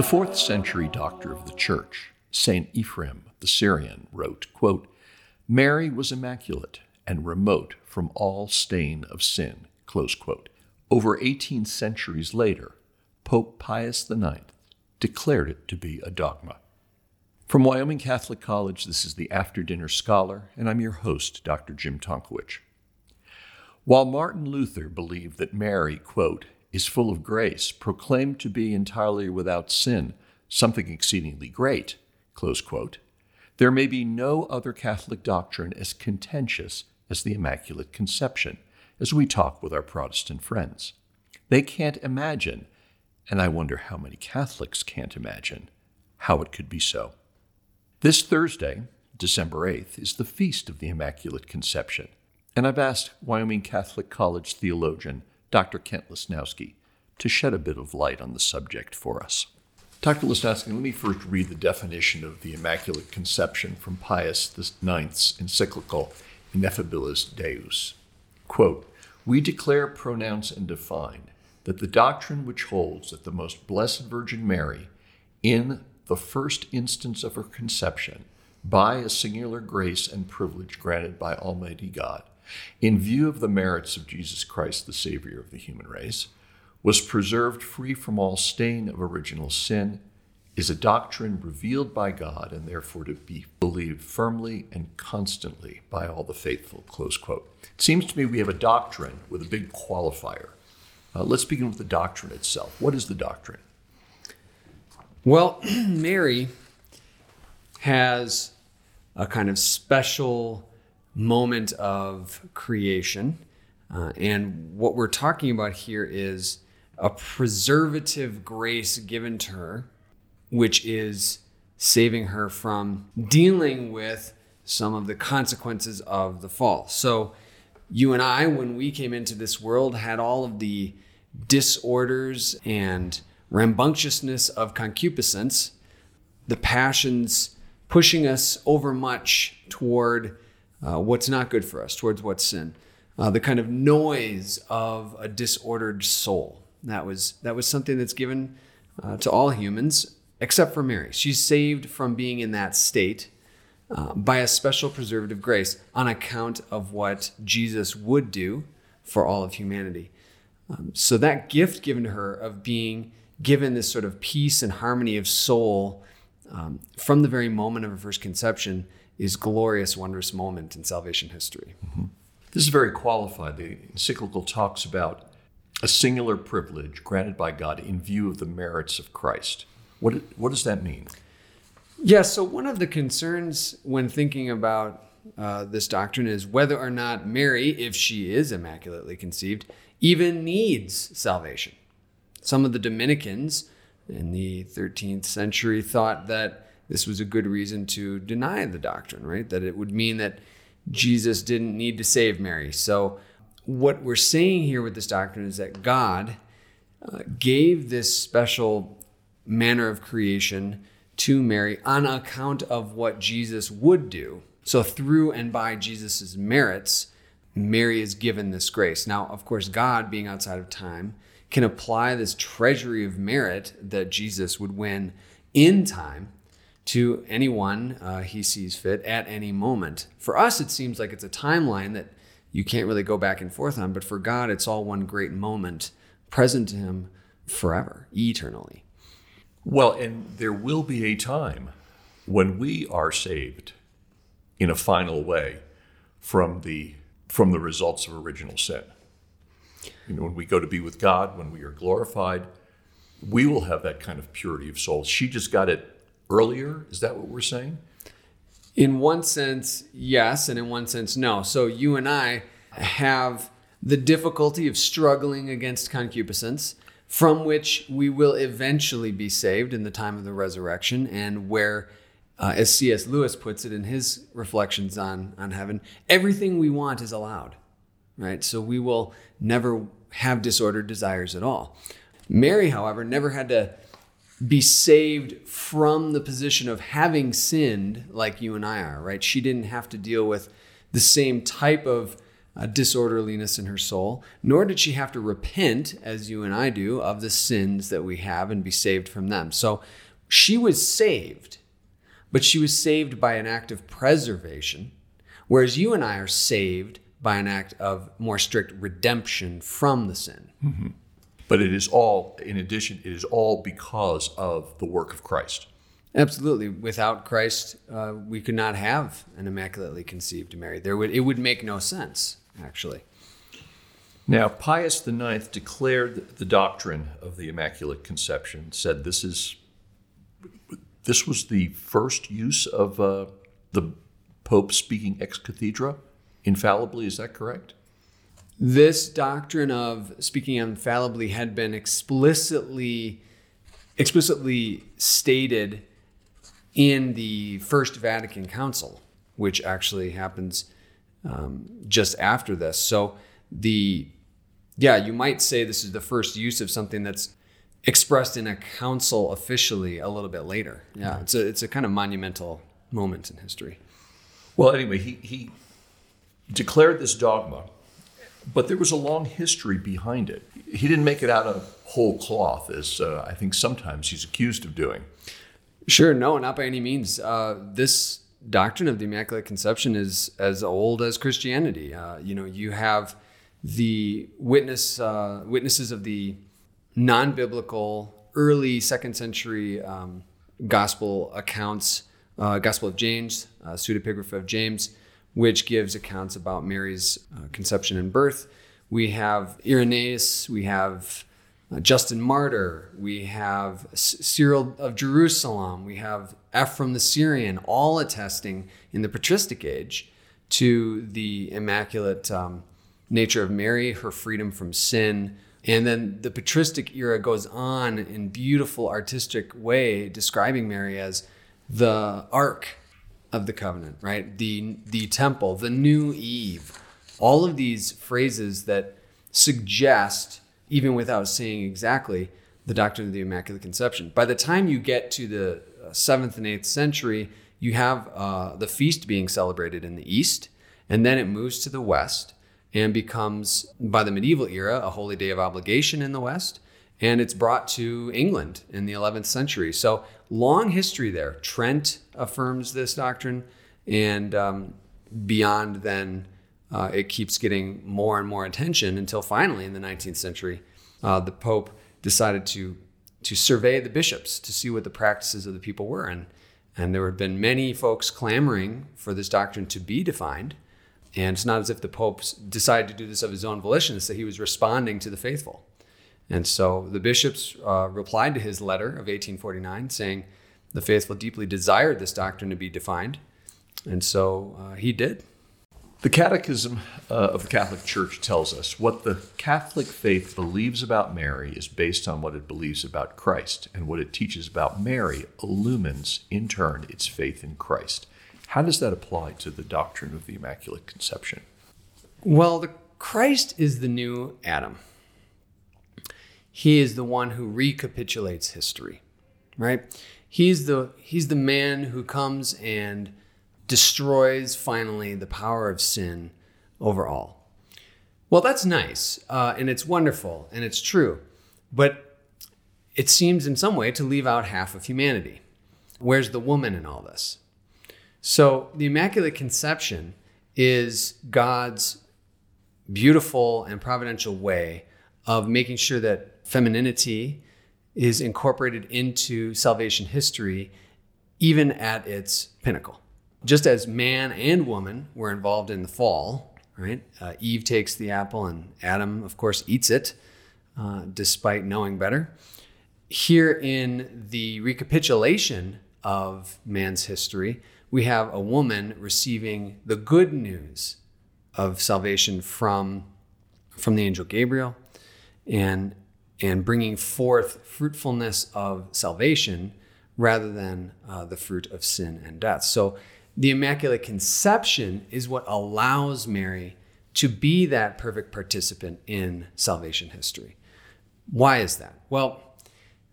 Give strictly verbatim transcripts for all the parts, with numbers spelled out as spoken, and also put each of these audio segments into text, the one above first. The fourth century doctor of the Church, Saint Ephrem the Syrian, wrote, quote, "Mary was immaculate and remote from all stain of sin," close quote. Over eighteen centuries later, Pope Pius the ninth declared it to be a dogma. From Wyoming Catholic College, this is the After Dinner Scholar, and I'm your host, Doctor Jim Tonkowich. While Martin Luther believed that Mary, quote, "is full of grace, proclaimed to be entirely without sin, something exceedingly great," close quote, there may be no other Catholic doctrine as contentious as the Immaculate Conception, as we talk with our Protestant friends. They can't imagine, and I wonder how many Catholics can't imagine, how it could be so. This Thursday, December eighth, is the Feast of the Immaculate Conception, and I've asked Wyoming Catholic College theologian Doctor Kent Lasnoski to shed a bit of light on the subject for us. Doctor Lasnoski, let me first read the definition of the Immaculate Conception from Pius the ninth's encyclical, Ineffabilis Deus. Quote, "We declare, pronounce, and define that the doctrine which holds that the most blessed Virgin Mary, in the first instance of her conception, by a singular grace and privilege granted by Almighty God, in view of the merits of Jesus Christ, the Savior of the human race, was preserved free from all stain of original sin, is a doctrine revealed by God and therefore to be believed firmly and constantly by all the faithful," close quote. It seems to me we have a doctrine with a big qualifier. Uh, let's begin with the doctrine itself. What is the doctrine? Well, Mary has a kind of special moment of creation. Uh, and what we're talking about here is a preservative grace given to her, which is saving her from dealing with some of the consequences of the fall. So you and I, when we came into this world, had all of the disorders and rambunctiousness of concupiscence, the passions pushing us overmuch toward Uh, what's not good for us, towards what's sin, uh, the kind of noise of a disordered soul. That was that was something that's given uh, to all humans, except for Mary. She's saved from being in that state uh, by a special preservative grace on account of what Jesus would do for all of humanity. Um, so that gift given to her of being given this sort of peace and harmony of soul um, from the very moment of her first conception is glorious, wondrous moment in salvation history. Mm-hmm. This is very qualified. The encyclical talks about a singular privilege granted by God in view of the merits of Christ. What what does that mean? Yeah, so one of the concerns when thinking about uh, this doctrine is whether or not Mary, if she is immaculately conceived, even needs salvation. Some of the Dominicans in the thirteenth century thought that this was a good reason to deny the doctrine, right? That it would mean that Jesus didn't need to save Mary. So what we're saying here with this doctrine is that God uh, gave this special manner of creation to Mary on account of what Jesus would do. So through and by Jesus's merits, Mary is given this grace. Now, of course, God, being outside of time, can apply this treasury of merit that Jesus would win in time to anyone uh, he sees fit at any moment. For us, it seems like it's a timeline that you can't really go back and forth on, but for God, it's all one great moment present to him forever, eternally. Well, and there will be a time when we are saved in a final way from the from the results of original sin. You know, when we go to be with God, when we are glorified, we will have that kind of purity of soul. She just got it earlier? Is that what we're saying? In one sense, yes, and in one sense, no. So you and I have the difficulty of struggling against concupiscence, from which we will eventually be saved in the time of the resurrection, and where, uh, as C S Lewis puts it in his reflections on, on heaven, everything we want is allowed, right? So we will never have disordered desires at all. Mary, however, never had to be saved from the position of having sinned like you and I are, right? She didn't have to deal with the same type of uh, disorderliness in her soul, nor did she have to repent, as you and I do, of the sins that we have and be saved from them. So she was saved, but she was saved by an act of preservation, whereas you and I are saved by an act of more strict redemption from the sin. Mm-hmm. But it is all, in addition, it is all because of the work of Christ. Absolutely. Without Christ, uh, we could not have an immaculately conceived Mary. There would, it would make no sense, actually. Now, Pius the Ninth declared the doctrine of the Immaculate Conception, said this is, this was the first use of uh, the Pope speaking ex cathedra, infallibly, is that correct? This doctrine of speaking infallibly had been explicitly explicitly stated in the First Vatican Council, which actually happens um, just after this. So the, yeah, you might say this is the first use of something that's expressed in a council officially a little bit later. Yeah, mm-hmm. it's a, it's a kind of monumental moment in history. Well, anyway, he, he declared this dogma, but there was a long history behind it. He didn't make it out of whole cloth, as uh, I think sometimes he's accused of doing. Sure, no, not by any means. Uh, this doctrine of the Immaculate Conception is as old as Christianity. Uh, you know, you have the witness uh, witnesses of the non-biblical early second century um, gospel accounts, uh, Gospel of James, uh, Pseudepigrapha of James, which gives accounts about Mary's uh, conception and birth. We have Irenaeus, we have uh, Justin Martyr, we have C- Cyril of Jerusalem, we have Ephrem the Syrian, all attesting in the patristic age to the immaculate um, nature of Mary, her freedom from sin. And then the patristic era goes on in beautiful artistic way, describing Mary as the ark of the covenant, right? The the temple, the new Eve, all of these phrases that suggest, even without saying exactly, the doctrine of the Immaculate Conception. By the time you get to the seventh and eighth century, you have uh, the feast being celebrated in the East, and then it moves to the West and becomes, by the medieval era, a holy day of obligation in the West, and it's brought to England in the eleventh century. So long history there. Trent affirms this doctrine, and um, beyond then, uh, it keeps getting more and more attention until finally in the nineteenth century, uh, the Pope decided to to survey the bishops to see what the practices of the people were. And, and there had been many folks clamoring for this doctrine to be defined. And it's not as if the Pope decided to do this of his own volition. It's that he was responding to the faithful. And so the bishops uh, replied to his letter of eighteen forty-nine, saying the faithful deeply desired this doctrine to be defined. And so uh, he did. The Catechism uh, of the Catholic Church tells us what the Catholic faith believes about Mary is based on what it believes about Christ, and what it teaches about Mary illumines, in turn, its faith in Christ. How does that apply to the doctrine of the Immaculate Conception? Well, the Christ is the new Adam. He is the one who recapitulates history, right? He's the he's the man who comes and destroys, finally, the power of sin over all. Well, that's nice, uh, and it's wonderful, and it's true, but it seems in some way to leave out half of humanity. Where's the woman in all this? So the Immaculate Conception is God's beautiful and providential way of making sure that femininity is incorporated into salvation history, even at its pinnacle. Just as man and woman were involved in the fall, right? Uh, Eve takes the apple and Adam, of course, eats it, uh, despite knowing better. Here in the recapitulation of man's history, we have a woman receiving the good news of salvation from, from the angel Gabriel, and and bringing forth fruitfulness of salvation rather than uh, the fruit of sin and death. So the Immaculate Conception is what allows Mary to be that perfect participant in salvation history. Why is that? Well,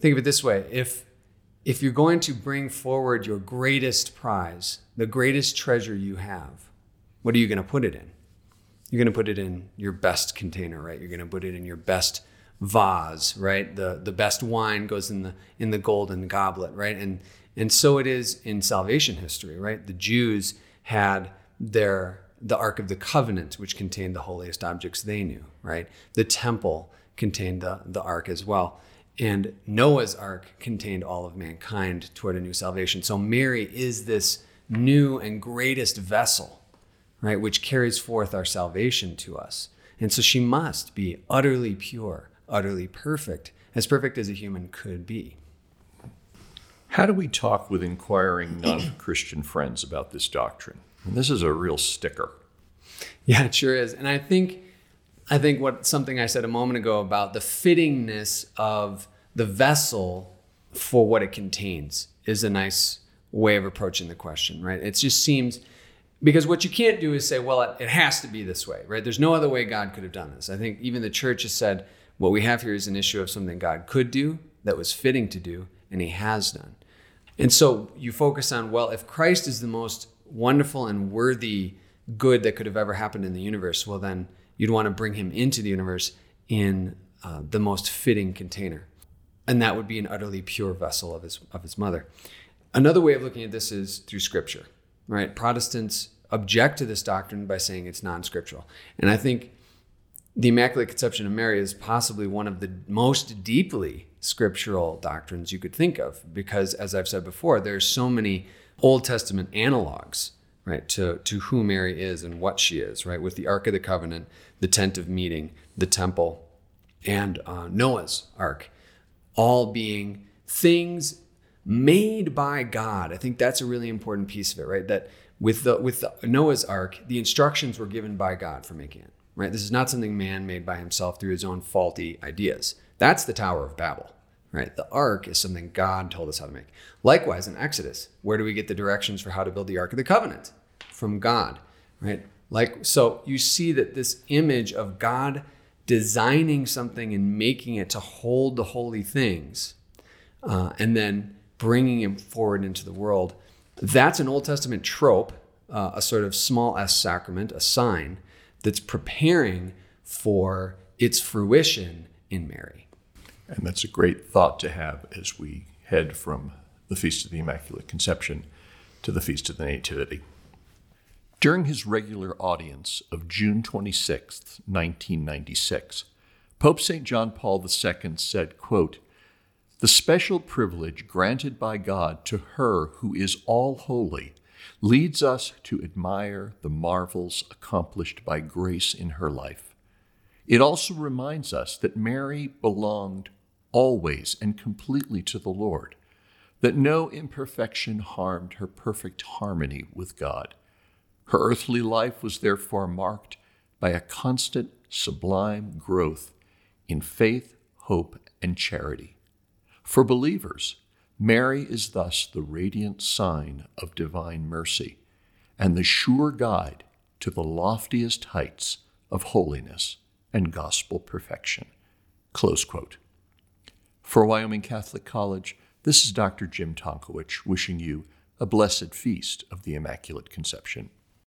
think of it this way. If, if you're going to bring forward your greatest prize, the greatest treasure you have, what are you going to put it in? you're going to put it in your best container, right? You're going to put it in your best vase, right? The the best wine goes in the in the golden goblet, right? And and so it is in salvation history, right? The Jews had their the Ark of the Covenant, which contained the holiest objects they knew, right? The temple contained the, the Ark as well. And Noah's Ark contained all of mankind toward a new salvation. So Mary is this new and greatest vessel, right, which carries forth our salvation to us. And so she must be utterly pure, utterly perfect, as perfect as a human could be. How do we talk with inquiring non-Christian friends about this doctrine? And this is a real sticker. Yeah, it sure is. And I think I think what something I said a moment ago about the fittingness of the vessel for what it contains is a nice way of approaching the question, right? It just seems, because what you can't do is say, well, it, it has to be this way, right? There's no other way God could have done this. I think even the church has said, what we have here is an issue of something God could do that was fitting to do, and he has done. And so you focus on, well, if Christ is the most wonderful and worthy good that could have ever happened in the universe, well, then you'd want to bring him into the universe in uh, the most fitting container. And that would be an utterly pure vessel of his of his mother. Another way of looking at this is through scripture, right? Protestants object to this doctrine by saying it's non-scriptural. And I think the Immaculate Conception of Mary is possibly one of the most deeply scriptural doctrines you could think of, because as I've said before, there's so many Old Testament analogs, right, to, to who Mary is and what she is, right, with the Ark of the Covenant, the Tent of Meeting, the Temple, and uh, Noah's Ark, all being things made by God. I think that's a really important piece of it, right, that with the with the Noah's Ark, the instructions were given by God for making it, right? This is not something man made by himself through his own faulty ideas. That's the Tower of Babel. Right, the ark is something God told us how to make. Likewise, in Exodus, where do we get the directions for how to build the Ark of the Covenant? From God, right? Like, so you see that this image of God designing something and making it to hold the holy things, uh, and then bringing him forward into the world. That's an Old Testament trope, uh, a sort of small s sacrament, a sign that's preparing for its fruition in Mary. And that's a great thought to have as we head from the Feast of the Immaculate Conception to the Feast of the Nativity. During his regular audience of June twenty-sixth, nineteen ninety-six, Pope Saint John Paul the Second said, quote, "The special privilege granted by God to her who is all holy leads us to admire the marvels accomplished by grace in her life. It also reminds us that Mary belonged always and completely to the Lord, that no imperfection harmed her perfect harmony with God. Her earthly life was therefore marked by a constant, sublime growth in faith, hope, and charity. For believers, Mary is thus the radiant sign of divine mercy and the sure guide to the loftiest heights of holiness and gospel perfection." Close quote. For Wyoming Catholic College, this is Doctor Jim Tonkowich wishing you a blessed feast of the Immaculate Conception.